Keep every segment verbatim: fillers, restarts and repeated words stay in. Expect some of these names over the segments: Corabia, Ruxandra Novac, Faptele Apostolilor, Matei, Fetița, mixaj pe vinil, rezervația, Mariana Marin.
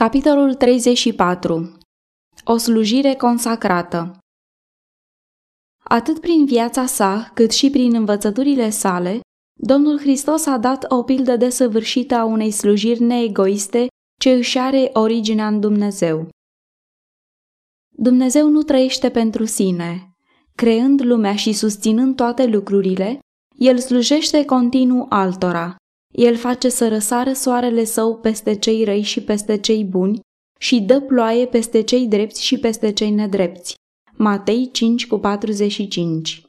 Capitolul treizeci și patru. O slujire consacrată. Atât prin viața sa, cât și prin învățăturile sale, Domnul Hristos a dat o pildă desăvârșită a unei slujiri neegoiste ce își are originea în Dumnezeu. Dumnezeu nu trăiește pentru sine. Creând lumea și susținând toate lucrurile, El slujește continuu altora. El face să răsară soarele său peste cei răi și peste cei buni și dă ploaie peste cei drepți și peste cei nedrepți. Matei cinci cu patruzeci și cinci.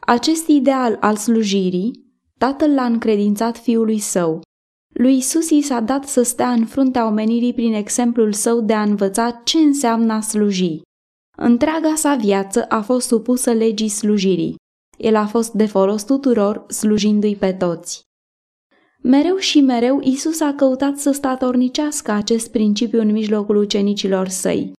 Acest ideal al slujirii, Tatăl l-a încredințat Fiului Său. Lui Iisus i s-a dat să stea în fruntea omenirii prin exemplul Său de a învăța ce înseamnă a sluji. Întreaga sa viață a fost supusă legii slujirii. El a fost de folos tuturor, slujindu-i pe toți. Mereu și mereu Iisus a căutat să statornicească acest principiu în mijlocul ucenicilor săi.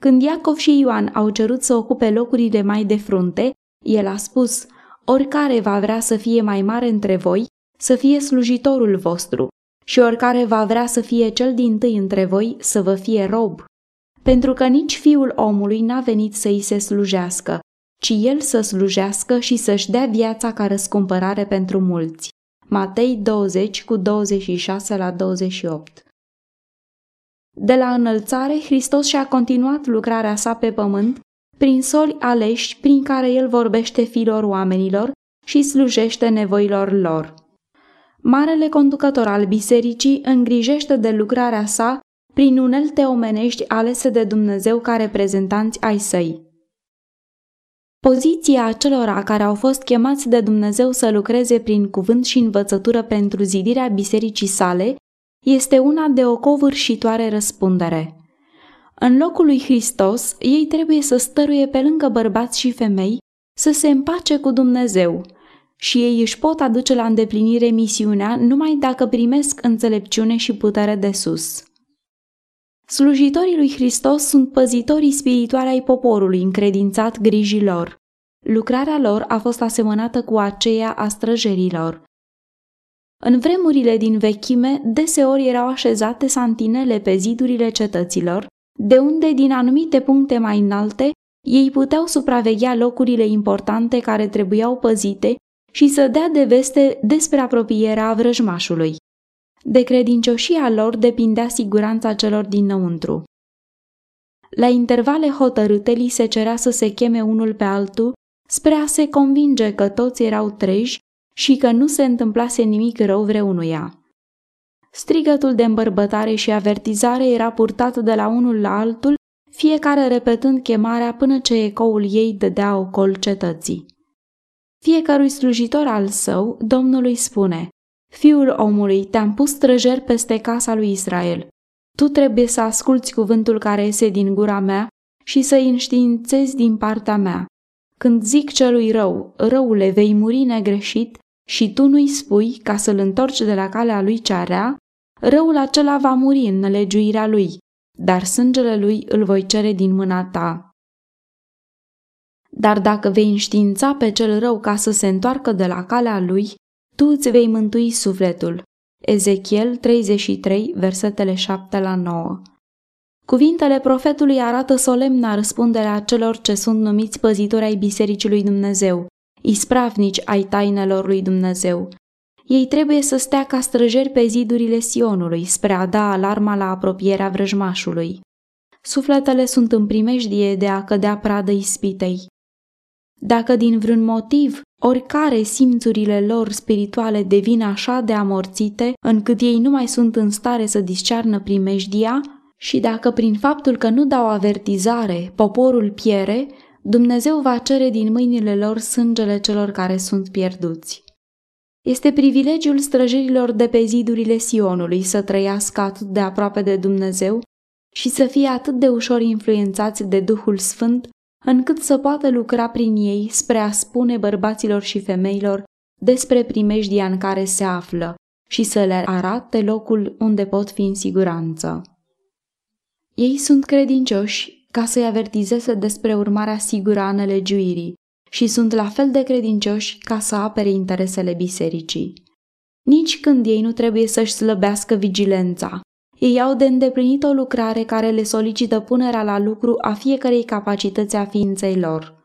Când Iacov și Ioan au cerut să ocupe locurile mai de frunte, el a spus: oricare va vrea să fie mai mare între voi, să fie slujitorul vostru, și oricare va vrea să fie cel dintâi între voi, să vă fie rob, pentru că nici Fiul omului n-a venit să îi se slujească, ci el să slujească și să-și dea viața ca răscumpărare pentru mulți. Matei douăzeci cu douăzeci și șase la douăzeci și opt. De la înălțare, Hristos și-a continuat lucrarea sa pe pământ prin soli aleși prin care El vorbește fiilor oamenilor și slujește nevoilor lor. Marele conducător al bisericii îngrijește de lucrarea sa prin unelte omenești alese de Dumnezeu ca reprezentanți ai săi. Poziția acelora care au fost chemați de Dumnezeu să lucreze prin cuvânt și învățătură pentru zidirea bisericii sale este una de o covârșitoare răspundere. În locul lui Hristos, ei trebuie să stăruie pe lângă bărbați și femei să se împace cu Dumnezeu și ei își pot aduce la îndeplinire misiunea numai dacă primesc înțelepciune și putere de sus. Slujitorii lui Hristos sunt păzitorii spirituali ai poporului încredințat grijii lor. Lucrarea lor a fost asemănată cu aceea a străjerilor. În vremurile din vechime, deseori erau așezate santinele pe zidurile cetăților, de unde, din anumite puncte mai înalte, ei puteau supraveghea locurile importante care trebuiau păzite și să dea de veste despre apropierea vrăjmașului. De credincioșia lor depindea siguranța celor dinăuntru. La intervale hotărâte li se cerea să se cheme unul pe altul spre a se convinge că toți erau treji și că nu se întâmplase nimic rău vreunuia. Strigătul de îmbărbătare și avertizare era purtat de la unul la altul, fiecare repetând chemarea până ce ecoul ei dădea ocol cetății. Fiecărui slujitor al său, Domnul îi spune: Fiul omului, te-am pus străjer peste casa lui Israel. Tu trebuie să asculți cuvântul care iese din gura mea și să-i înștiințezi din partea mea. Când zic celui rău, răule, vei muri negreșit, și tu nu-i spui, ca să-l întorci de la calea lui cea rea, răul acela va muri în nelegiuirea lui, dar sângele lui îl voi cere din mâna ta. Dar dacă vei înștiința pe cel rău ca să se întoarcă de la calea lui, tu îți vei mântui sufletul. Ezechiel treizeci și trei, versetele șapte la nouă. Cuvintele profetului arată solemna răspunderea celor ce sunt numiți păzitori ai Bisericii lui Dumnezeu, ispravnici ai tainelor lui Dumnezeu. Ei trebuie să stea ca străjeri pe zidurile Sionului spre a da alarma la apropierea vrăjmașului. Sufletele sunt în primejdie de a cădea pradă ispitei. Dacă din vreun motiv oricare simțurile lor spirituale devin așa de amorțite încât ei nu mai sunt în stare să discearnă primejdia, și dacă prin faptul că nu dau avertizare poporul piere, Dumnezeu va cere din mâinile lor sângele celor care sunt pierduți. Este privilegiul străjerilor de pe zidurile Sionului să trăiască atât de aproape de Dumnezeu și să fie atât de ușor influențați de Duhul Sfânt, încât să poată lucra prin ei spre a spune bărbaților și femeilor despre primejdia în care se află și să le arate locul unde pot fi în siguranță. Ei sunt credincioși ca să-i avertizeze despre urmarea sigură a nelegiuirii și sunt la fel de credincioși ca să apere interesele bisericii. Nici când ei nu trebuie să-și slăbească vigilența. Ei au de îndeplinit o lucrare care le solicită punerea la lucru a fiecărei capacități a ființei lor.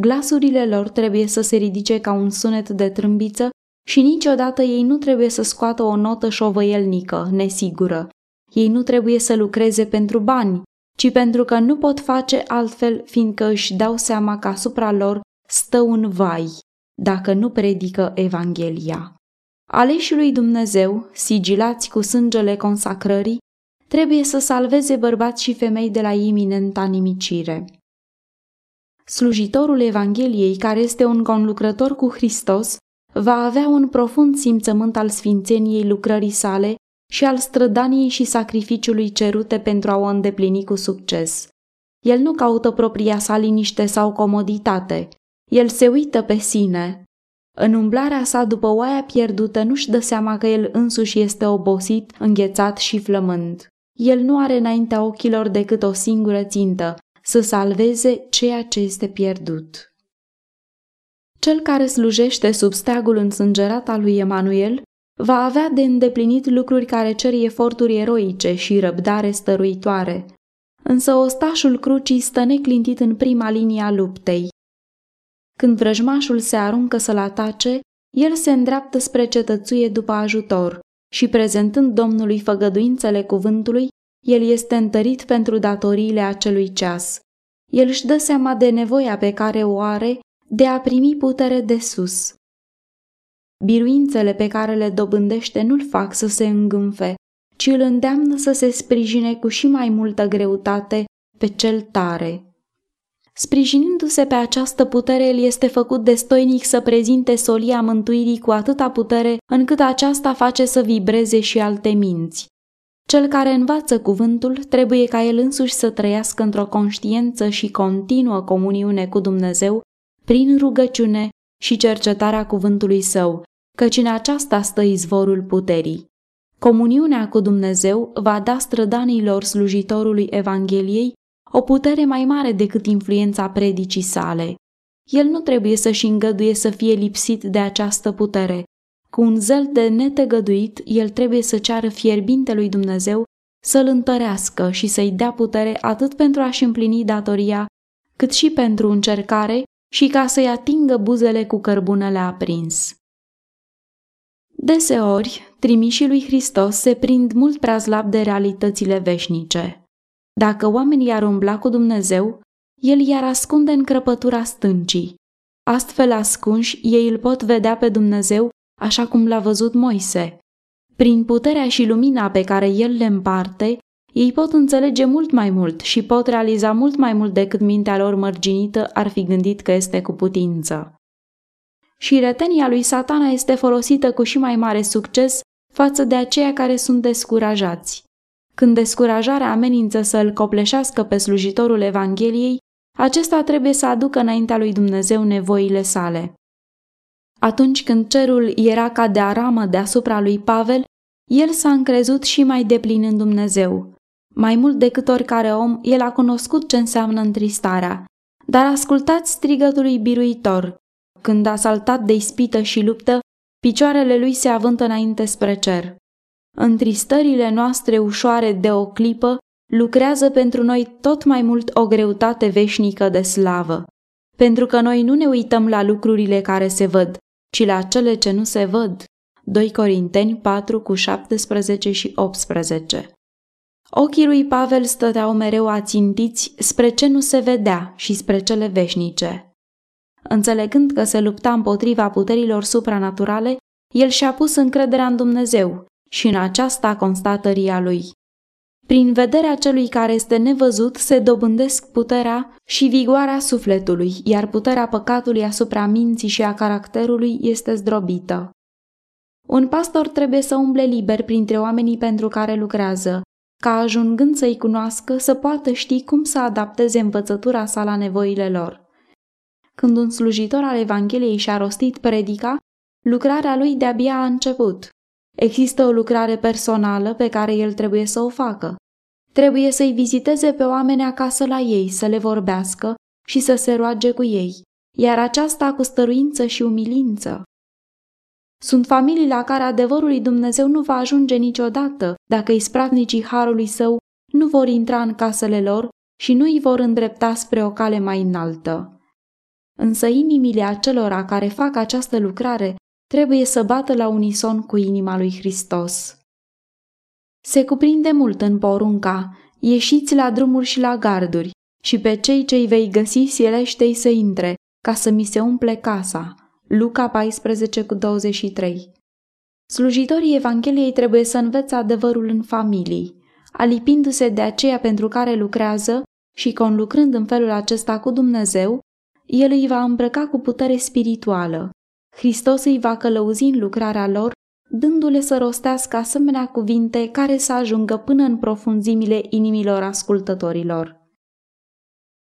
Glasurile lor trebuie să se ridice ca un sunet de trâmbiță și niciodată ei nu trebuie să scoată o notă șovăielnică, nesigură. Ei nu trebuie să lucreze pentru bani, ci pentru că nu pot face altfel, fiindcă își dau seama că asupra lor stă un vai, dacă nu predică Evanghelia. Aleșii lui Dumnezeu, sigilați cu sângele consacrării, trebuie să salveze bărbați și femei de la iminenta nimicire. Slujitorul Evangheliei, care este un conlucrător cu Hristos, va avea un profund simțământ al sfințeniei lucrării sale și al strădaniei și sacrificiului cerute pentru a o îndeplini cu succes. El nu caută propria sa liniște sau comoditate, el se uită pe sine. În umblarea sa după oaia pierdută nu-și dă seama că el însuși este obosit, înghețat și flămând. El nu are înaintea ochilor decât o singură țintă, să salveze ceea ce este pierdut. Cel care slujește sub steagul însângerat al lui Emanuel va avea de îndeplinit lucruri care cer eforturi eroice și răbdare stăruitoare, însă ostașul crucii stă neclintit în prima linie a luptei. Când vrăjmașul se aruncă să-l atace, el se îndreaptă spre cetățuie după ajutor și, prezentând Domnului făgăduințele cuvântului, el este întărit pentru datoriile acelui ceas. El își dă seama de nevoia pe care o are de a primi putere de sus. Biruințele pe care le dobândește nu-l fac să se îngânfe, ci îl îndeamnă să se sprijine cu și mai multă greutate pe cel tare. Sprijinindu-se pe această putere, el este făcut destoinic să prezinte solia mântuirii cu atâta putere încât aceasta face să vibreze și alte minți. Cel care învață cuvântul trebuie ca el însuși să trăiască într-o conștiență și continuă comuniune cu Dumnezeu prin rugăciune și cercetarea cuvântului său, căci în aceasta stă izvorul puterii. Comuniunea cu Dumnezeu va da strădanilor slujitorului Evangheliei o putere mai mare decât influența predicii sale. El nu trebuie să-și îngăduie să fie lipsit de această putere. Cu un zel de netegăduit, el trebuie să ceară fierbinte lui Dumnezeu să-l întărească și să-i dea putere atât pentru a-și împlini datoria, cât și pentru încercare și ca să-i atingă buzele cu cărbunele aprins. Deseori, trimișii lui Hristos se prind mult prea slab de realitățile veșnice. Dacă oamenii ar umbla cu Dumnezeu, el i-ar ascunde în crăpătura stâncii. Astfel ascunși, ei îl pot vedea pe Dumnezeu așa cum l-a văzut Moise. Prin puterea și lumina pe care el le împarte, ei pot înțelege mult mai mult și pot realiza mult mai mult decât mintea lor mărginită ar fi gândit că este cu putință. Și retenia lui Satana este folosită cu și mai mare succes față de aceia care sunt descurajați. Când descurajarea amenință să îl copleșească pe slujitorul Evangheliei, acesta trebuie să aducă înaintea lui Dumnezeu nevoile sale. Atunci când cerul era ca de aramă deasupra lui Pavel, el s-a încrezut și mai deplin în Dumnezeu. Mai mult decât oricare om, el a cunoscut ce înseamnă întristarea. Dar ascultați strigătul lui biruitor. Când asaltat de ispită și luptă, picioarele lui se avântă înainte spre cer. Întristările noastre ușoare de o clipă lucrează pentru noi tot mai mult o greutate veșnică de slavă. Pentru că noi nu ne uităm la lucrurile care se văd, ci la cele ce nu se văd. doi Corinteni patru, șaptesprezece și optsprezece. Ochii lui Pavel stăteau mereu ațintiți spre ce nu se vedea și spre cele veșnice. Înțelegând că se lupta împotriva puterilor supranaturale, el și-a pus încrederea în Dumnezeu și în aceasta constatăria lui. Prin vederea celui care este nevăzut se dobândesc puterea și vigoarea sufletului, iar puterea păcatului asupra minții și a caracterului este zdrobită. Un pastor trebuie să umble liber printre oamenii pentru care lucrează, ca ajungând să-i cunoască să poată ști cum să adapteze învățătura sa la nevoile lor. Când un slujitor al Evangheliei și-a rostit predica, lucrarea lui de-abia a început. Există o lucrare personală pe care el trebuie să o facă. Trebuie să-i viziteze pe oameni acasă la ei, să le vorbească și să se roage cu ei, iar aceasta cu stăruință și umilință. Sunt familii la care adevărul lui Dumnezeu nu va ajunge niciodată dacă ispravnicii harului său nu vor intra în casele lor și nu îi vor îndrepta spre o cale mai înaltă. Însă inimile acelora care fac această lucrare trebuie să bată la unison cu inima lui Hristos. Se cuprinde mult în porunca: ieșiți la drumuri și la garduri și pe cei ce-i vei găsi silește-i să intre, ca să mi se umple casa. Luca paisprezece cu douăzeci și trei. Slujitorii Evangheliei trebuie să învețe adevărul în familii, alipindu-se de aceea pentru care lucrează și conlucrând în felul acesta cu Dumnezeu, El îi va îmbrăca cu putere spirituală. Hristos îi va călăuzi în lucrarea lor, dându-le să rostească asemenea cuvinte care să ajungă până în profunzimile inimilor ascultătorilor.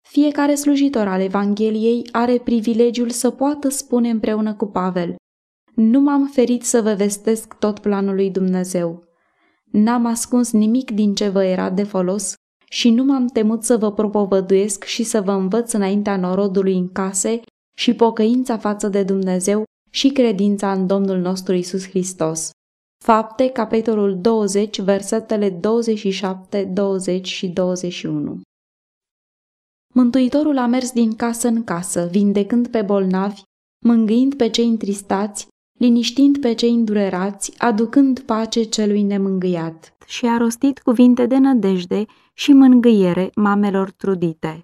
Fiecare slujitor al Evangheliei are privilegiul să poată spune împreună cu Pavel: nu m-am ferit să vă vestesc tot planul lui Dumnezeu. N-am ascuns nimic din ce vă era de folos și nu m-am temut să vă propovăduiesc și să vă învăț înaintea norodului în case și pocăința față de Dumnezeu și credința în Domnul nostru Isus Hristos. Fapte, capitolul douăzeci, versetele douăzeci și șapte, douăzeci și douăzeci și unu. Mântuitorul a mers din casă în casă, vindecând pe bolnavi, mângâind pe cei întristați, liniștind pe cei îndurerați, aducând pace celui nemângâiat. Și a rostit cuvinte de nădejde și mângâiere mamelor trudite.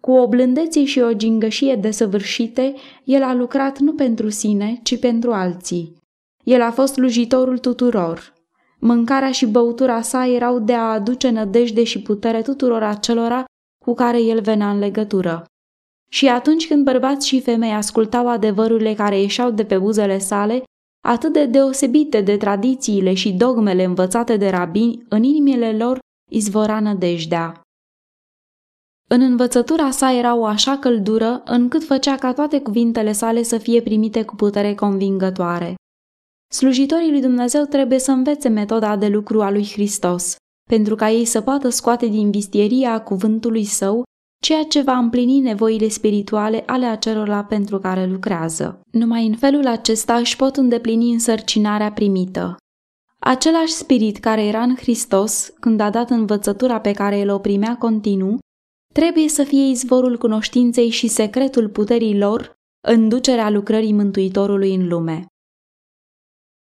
Cu o blândețe și o gingășie desăvârșite, el a lucrat nu pentru sine, ci pentru alții. El a fost slujitorul tuturor. Mâncarea și băutura sa erau de a aduce nădejde și putere tuturor acelora cu care el venea în legătură. Și atunci când bărbați și femei ascultau adevărurile care ieșeau de pe buzele sale, atât de deosebite de tradițiile și dogmele învățate de rabini, în inimile lor izvora nădejdea. În învățătura sa era o așa căldură încât făcea ca toate cuvintele sale să fie primite cu putere convingătoare. Slujitorii lui Dumnezeu trebuie să învețe metoda de lucru a lui Hristos, pentru ca ei să poată scoate din vistieria cuvântului său ceea ce va împlini nevoile spirituale ale acelora pentru care lucrează. Numai în felul acesta își pot îndeplini însărcinarea primită. Același spirit care era în Hristos când a dat învățătura pe care el o primea continuu, trebuie să fie izvorul cunoștinței și secretul puterii lor în ducerea lucrării Mântuitorului în lume.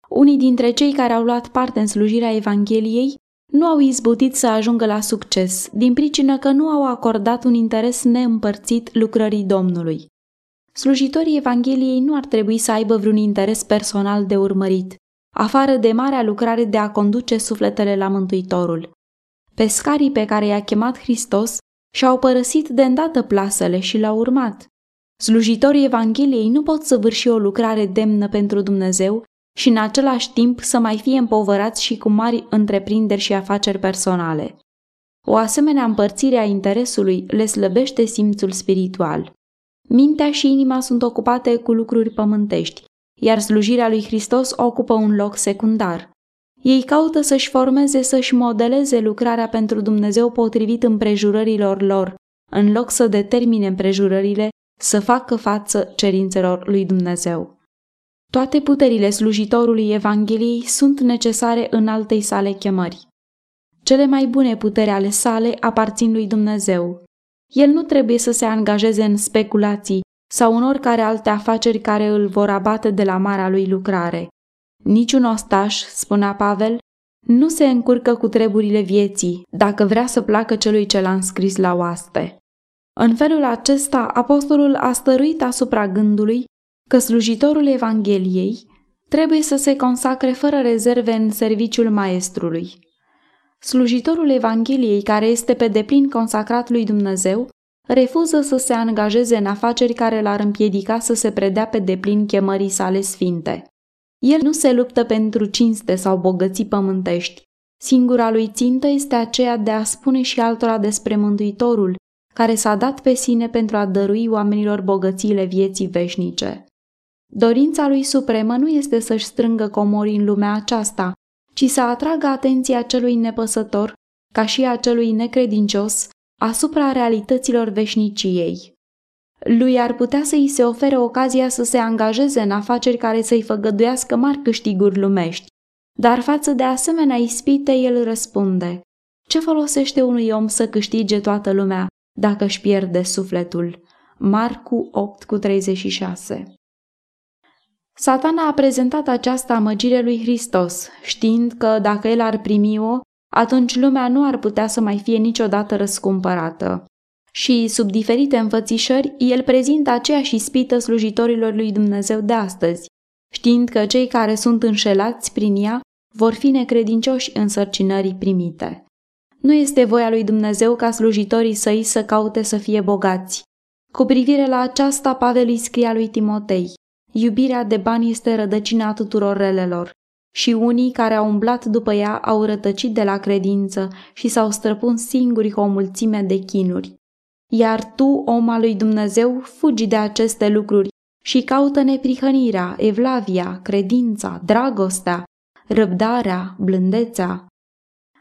Unii dintre cei care au luat parte în slujirea Evangheliei nu au izbutit să ajungă la succes, din pricină că nu au acordat un interes neîmpărțit lucrării Domnului. Slujitorii Evangheliei nu ar trebui să aibă vreun interes personal de urmărit, afară de marea lucrare de a conduce sufletele la Mântuitorul. Pescarii pe care i-a chemat Hristos și-au părăsit de îndată plasele și l-au urmat. Slujitorii Evangheliei nu pot săvârși o lucrare demnă pentru Dumnezeu și în același timp să mai fie împovărați și cu mari întreprinderi și afaceri personale. O asemenea împărțire a interesului le slăbește simțul spiritual. Mintea și inima sunt ocupate cu lucruri pământești, iar slujirea lui Hristos ocupă un loc secundar. Ei caută să-și formeze, să-și modeleze lucrarea pentru Dumnezeu potrivit împrejurărilor lor, în loc să determine împrejurările să facă față cerințelor lui Dumnezeu. Toate puterile slujitorului Evangheliei sunt necesare în altei sale chemări. Cele mai bune puteri ale sale aparțin lui Dumnezeu. El nu trebuie să se angajeze în speculații sau în oricare alte afaceri care îl vor abate de la marea lui lucrare. Niciun ostaș, spunea Pavel, nu se încurcă cu treburile vieții dacă vrea să placă celui ce l-a înscris la oaste. În felul acesta, apostolul a stăruit asupra gândului că slujitorul Evangheliei trebuie să se consacre fără rezerve în serviciul maestrului. Slujitorul Evangheliei care este pe deplin consacrat lui Dumnezeu refuză să se angajeze în afaceri care l-ar împiedica să se predea pe deplin chemării sale sfinte. El nu se luptă pentru cinste sau bogății pământești. Singura lui țintă este aceea de a spune și altora despre Mântuitorul, care s-a dat pe sine pentru a dărui oamenilor bogățiile vieții veșnice. Dorința lui supremă nu este să-și strângă comori în lumea aceasta, ci să atragă atenția celui nepăsător, ca și a celui necredincios, asupra realităților veșniciei. Lui ar putea să îi se ofere ocazia să se angajeze în afaceri care să-i făgăduiască mari câștiguri lumești. Dar față de asemenea ispite, el răspunde: ce folosește unui om să câștige toată lumea dacă își pierde sufletul? Marcu opt cu treizeci și șase. Satana a prezentat această amăgire lui Hristos, știind că dacă el ar primi-o, atunci lumea nu ar putea să mai fie niciodată răscumpărată. Și, sub diferite înfățișări, el prezintă aceeași ispită slujitorilor lui Dumnezeu de astăzi, știind că cei care sunt înșelați prin ea vor fi necredincioși în însărcinării primite. Nu este voia lui Dumnezeu ca slujitorii săi să caute să fie bogați. Cu privire la aceasta, Pavel îi scria lui Timotei: iubirea de bani este rădăcina tuturor relelor, și unii care au umblat după ea au rătăcit de la credință și s-au străpuns singuri cu o mulțime de chinuri. Iar tu, om al lui Dumnezeu, fugi de aceste lucruri și caută neprihănirea, evlavia, credința, dragostea, răbdarea, blândețea.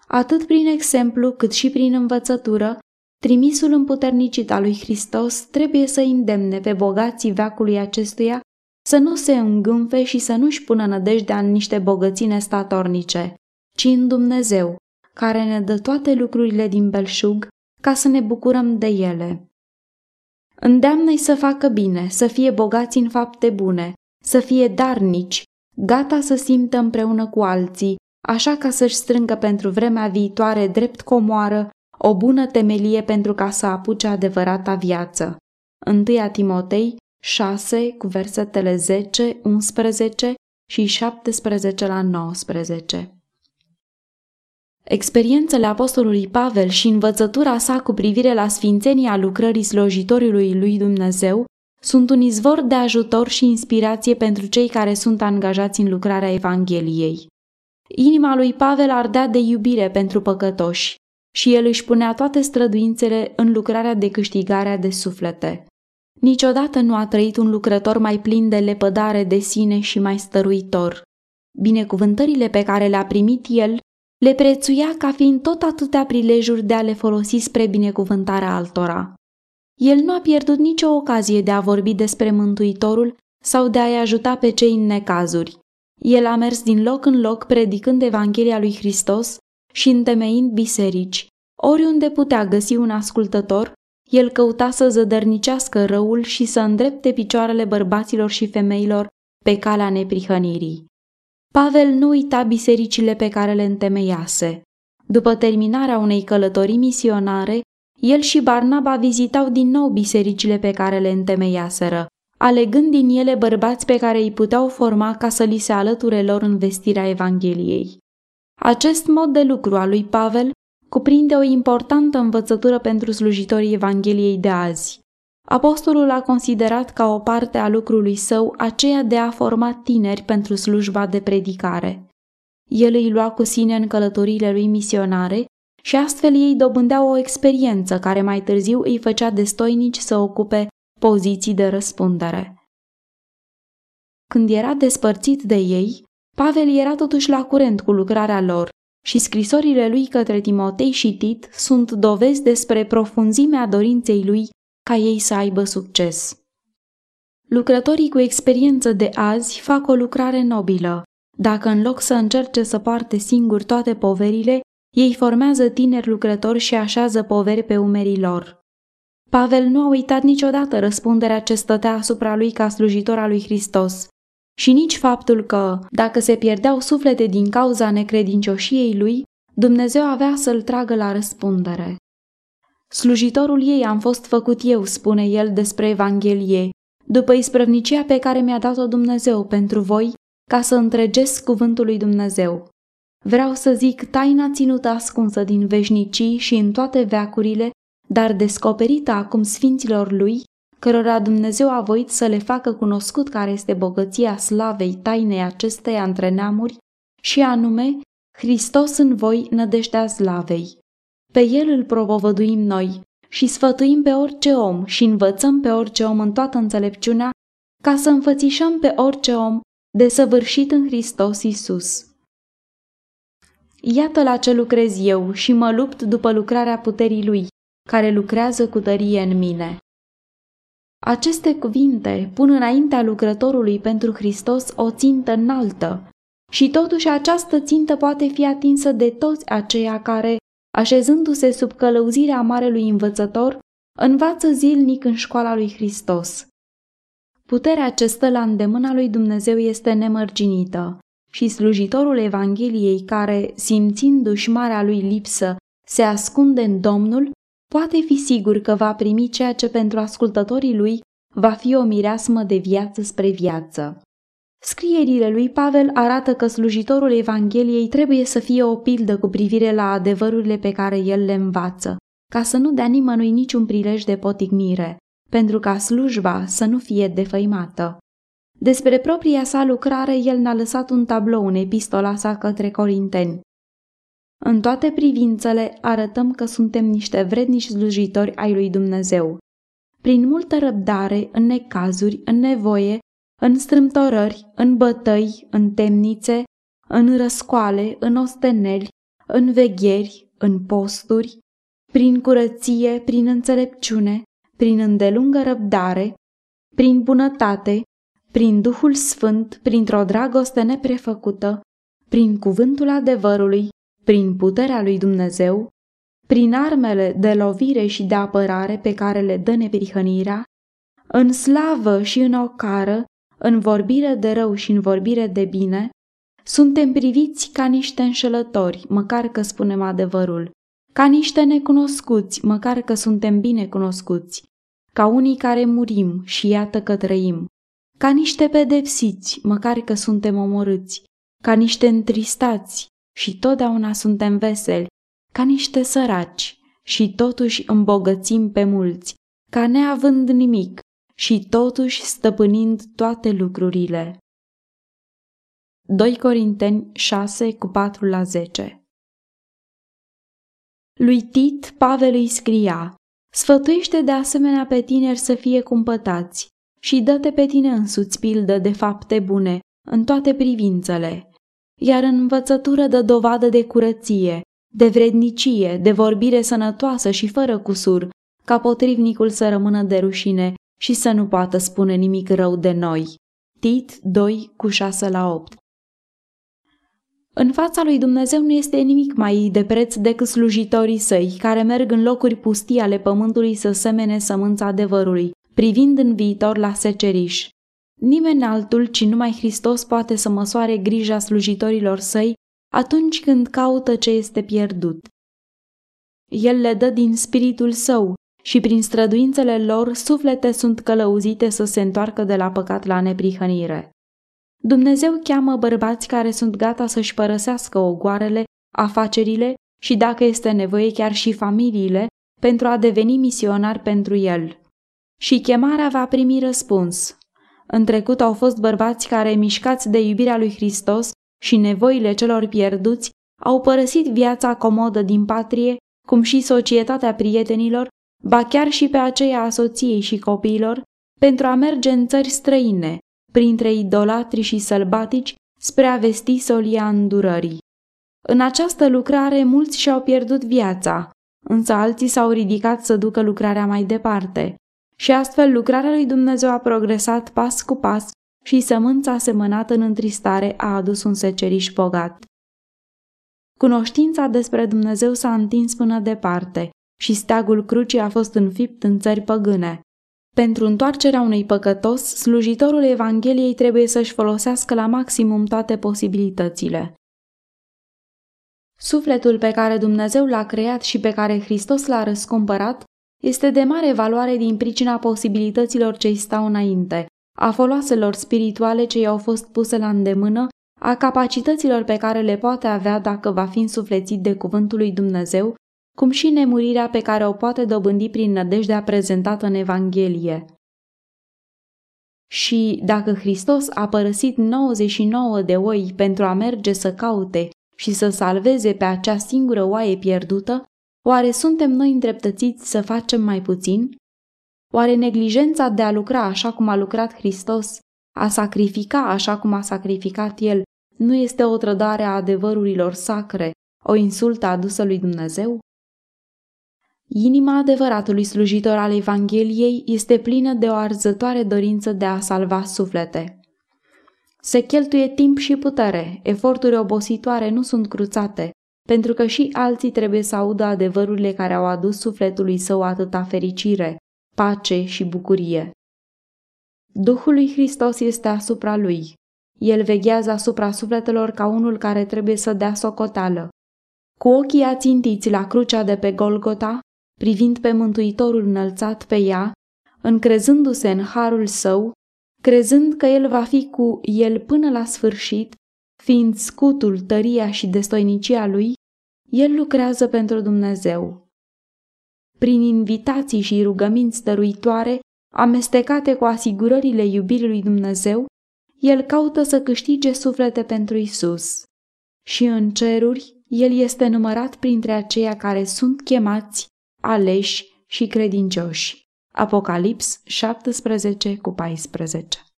Atât prin exemplu cât și prin învățătură, trimisul împuternicit al lui Hristos trebuie să îndemne pe bogații veacului acestuia să nu se îngânfe și să nu-și pună nădejdea în niște bogății nestatornice, ci în Dumnezeu, care ne dă toate lucrurile din belșug ca să ne bucurăm de ele. Îndeamnă-i să facă bine, să fie bogați în fapte bune, să fie darnici, gata să simtă împreună cu alții, așa ca să-și strângă pentru vremea viitoare drept comoară o bună temelie pentru ca să apuce adevărata viață. întâi Timotei șase, cu versetele zece, unsprezece și șaptesprezece la nouăsprezece. Experiențele apostolului Pavel și învățătura sa cu privire la sfințenia lucrării slujitorului lui Dumnezeu sunt un izvor de ajutor și inspirație pentru cei care sunt angajați în lucrarea Evangheliei. Inima lui Pavel ardea de iubire pentru păcătoși și el își punea toate străduințele în lucrarea de câștigare de suflete. Niciodată nu a trăit un lucrător mai plin de lepădare de sine și mai stăruitor. Binecuvântările pe care le-a primit el le prețuia ca fiind tot atâtea prilejuri de a le folosi spre binecuvântarea altora. El nu a pierdut nicio ocazie de a vorbi despre Mântuitorul sau de a-i ajuta pe cei în necazuri. El a mers din loc în loc predicând Evanghelia lui Hristos și întemeind biserici. Oriunde putea găsi un ascultător, el căuta să zădărnicească răul și să îndrepte picioarele bărbaților și femeilor pe calea neprihănirii. Pavel nu uita bisericile pe care le întemeiase. După terminarea unei călătorii misionare, el și Barnaba vizitau din nou bisericile pe care le întemeiaseră, alegând din ele bărbați pe care îi puteau forma ca să li se alăture lor în vestirea Evangheliei. Acest mod de lucru al lui Pavel cuprinde o importantă învățătură pentru slujitorii Evangheliei de azi. Apostolul a considerat ca o parte a lucrului său aceea de a forma tineri pentru slujba de predicare. El îi lua cu sine în călătoriile lui misionare și astfel ei dobândeau o experiență care mai târziu îi făcea destoinici să ocupe poziții de răspundere. Când era despărțit de ei, Pavel era totuși la curent cu lucrarea lor și scrisorile lui către Timotei și Tit sunt dovezi despre profunzimea dorinței lui ca ei să aibă succes. Lucrătorii cu experiență de azi fac o lucrare nobilă. Dacă în loc să încerce să poarte singuri toate poverile, ei formează tineri lucrători și așează poveri pe umerii lor. Pavel nu a uitat niciodată răspunderea ce stătea asupra lui ca slujitor al lui Hristos și nici faptul că, dacă se pierdeau suflete din cauza necredincioșiei lui, Dumnezeu avea să-l tragă la răspundere. Slujitorul ei am fost făcut eu, spune el despre Evanghelie, după isprăvnicia pe care mi-a dat-o Dumnezeu pentru voi, ca să întregesc cuvântul lui Dumnezeu. Vreau să zic taina ținută ascunsă din veșnicii și în toate veacurile, dar descoperită acum sfinților lui, cărora Dumnezeu a voit să le facă cunoscut care este bogăția slavei tainei acesteia între neamuri, și anume, Hristos în voi, nădejdea slavei. Pe el îl propovăduim noi și sfătuim pe orice om și învățăm pe orice om în toată înțelepciunea, ca să înfățișăm pe orice om desăvârșit în Hristos Iisus. Iată la ce lucrez eu și mă lupt după lucrarea puterii lui, care lucrează cu tărie în mine. Aceste cuvinte pun înaintea lucrătorului pentru Hristos o țintă înaltă și totuși această țintă poate fi atinsă de toți aceia care, așezându-se sub călăuzirea Marelui Învățător, învață zilnic în școala lui Hristos. Puterea ce stă la îndemâna lui Dumnezeu este nemărginită și slujitorul Evangheliei care, simțindu-și marea lui lipsă, se ascunde în Domnul, poate fi sigur că va primi ceea ce pentru ascultătorii lui va fi o mireasmă de viață spre viață. Scrierile lui Pavel arată că slujitorul Evangheliei trebuie să fie o pildă cu privire la adevărurile pe care el le învață, ca să nu dea nimănui niciun prilej de potignire, pentru ca slujba să nu fie defăimată. Despre propria sa lucrare el ne-a lăsat un tablou în epistola sa către Corinteni. În toate privințele arătăm că suntem niște vrednici slujitori ai lui Dumnezeu. Prin multă răbdare, în necazuri, în nevoie, în strâmtorări, în bătăi, în temnițe, în răscoale, în osteneli, în vegheri, în posturi, prin curăție, prin înțelepciune, prin îndelungă răbdare, prin bunătate, prin Duhul Sfânt, printr-o dragoste neprefăcută, prin cuvântul adevărului, prin puterea lui Dumnezeu, prin armele de lovire și de apărare pe care le dă neprihănirea, în slavă și în ocară, în vorbire de rău și în vorbire de bine, suntem priviți ca niște înșelători, măcar că spunem adevărul, ca niște necunoscuți, măcar că suntem bine cunoscuți, ca unii care murim și iată că trăim, ca niște pedepsiți, măcar că suntem omorâți, ca niște întristați și totdeauna suntem veseli, ca niște săraci și totuși îmbogățim pe mulți, ca neavând nimic și totuși stăpânind toate lucrurile. doi Corinteni șase, patru la zece. Lui Tit, Pavel îi scria: sfătuiește de asemenea pe tineri să fie cumpătați și dă-te pe tine însuți pildă de fapte bune în toate privințele, iar în învățătură dă dovadă de curăție, de vrednicie, de vorbire sănătoasă și fără cusur, ca potrivnicul să rămână de rușine și să nu poată spune nimic rău de noi. Tit doi, șase la opt. În fața lui Dumnezeu nu este nimic mai de preț decât slujitorii săi, care merg în locuri pustii ale pământului să semene sămânța adevărului, privind în viitor la seceriș. Nimeni altul, ci numai Hristos, poate să măsoare grija slujitorilor săi atunci când caută ce este pierdut. El le dă din spiritul său și prin străduințele lor suflete sunt călăuzite să se întoarcă de la păcat la neprihănire. Dumnezeu cheamă bărbați care sunt gata să-și părăsească ogoarele, afacerile și, dacă este nevoie, chiar și familiile, pentru a deveni misionar pentru el. Și chemarea va primi răspuns. În trecut au fost bărbați care, mișcați de iubirea lui Hristos și nevoile celor pierduți, au părăsit viața comodă din patrie, cum și societatea prietenilor, ba chiar și pe aceea a soției și copiilor, pentru a merge în țări străine, printre idolatri și sălbatici, spre a vesti solia îndurării. În această lucrare mulți și-au pierdut viața, însă alții s-au ridicat să ducă lucrarea mai departe. Și astfel lucrarea lui Dumnezeu a progresat pas cu pas și sămânța semănată în întristare a adus un seceriș bogat. Cunoștința despre Dumnezeu s-a întins până departe și steagul crucii a fost înfipt în țări păgâne. Pentru întoarcerea unui păcătos, slujitorul Evangheliei trebuie să-și folosească la maximum toate posibilitățile. Sufletul pe care Dumnezeu l-a creat și pe care Hristos l-a răscumpărat este de mare valoare din pricina posibilităților ce-i stau înainte, a foloaselor spirituale ce i-au fost puse la îndemână, a capacităților pe care le poate avea dacă va fi însuflețit de cuvântul lui Dumnezeu, cum și nemurirea pe care o poate dobândi prin nădejdea prezentată în Evanghelie. Și dacă Hristos a părăsit nouăzeci și nouă de oi pentru a merge să caute și să salveze pe acea singură oaie pierdută, oare suntem noi îndreptățiți să facem mai puțin? Oare neglijența de a lucra așa cum a lucrat Hristos, a sacrifica așa cum a sacrificat El, nu este o trădare a adevărurilor sacre, o insultă adusă lui Dumnezeu? Inima adevăratului slujitor al Evangheliei este plină de o arzătoare dorință de a salva suflete. Se cheltuie timp și putere, eforturi obositoare nu sunt cruțate, pentru că și alții trebuie să audă adevărurile care au adus sufletului său atâta fericire, pace și bucurie. Duhul lui Hristos este asupra lui. El veghează asupra sufletelor ca unul care trebuie să dea socoteală. Cu ochii ațintiți la crucea de pe Golgota, privind pe Mântuitorul înălțat pe ea, încrezându-se în harul său, crezând că el va fi cu el până la sfârșit, fiind scutul, tăria și destoinicia lui, el lucrează pentru Dumnezeu. Prin invitații și rugăminți stăruitoare, amestecate cu asigurările iubirii lui Dumnezeu, el caută să câștige suflete pentru Isus. Și în ceruri, el este numărat printre aceia care sunt chemați, aleși și credincioși. Apocalips șaptesprezece cu paisprezece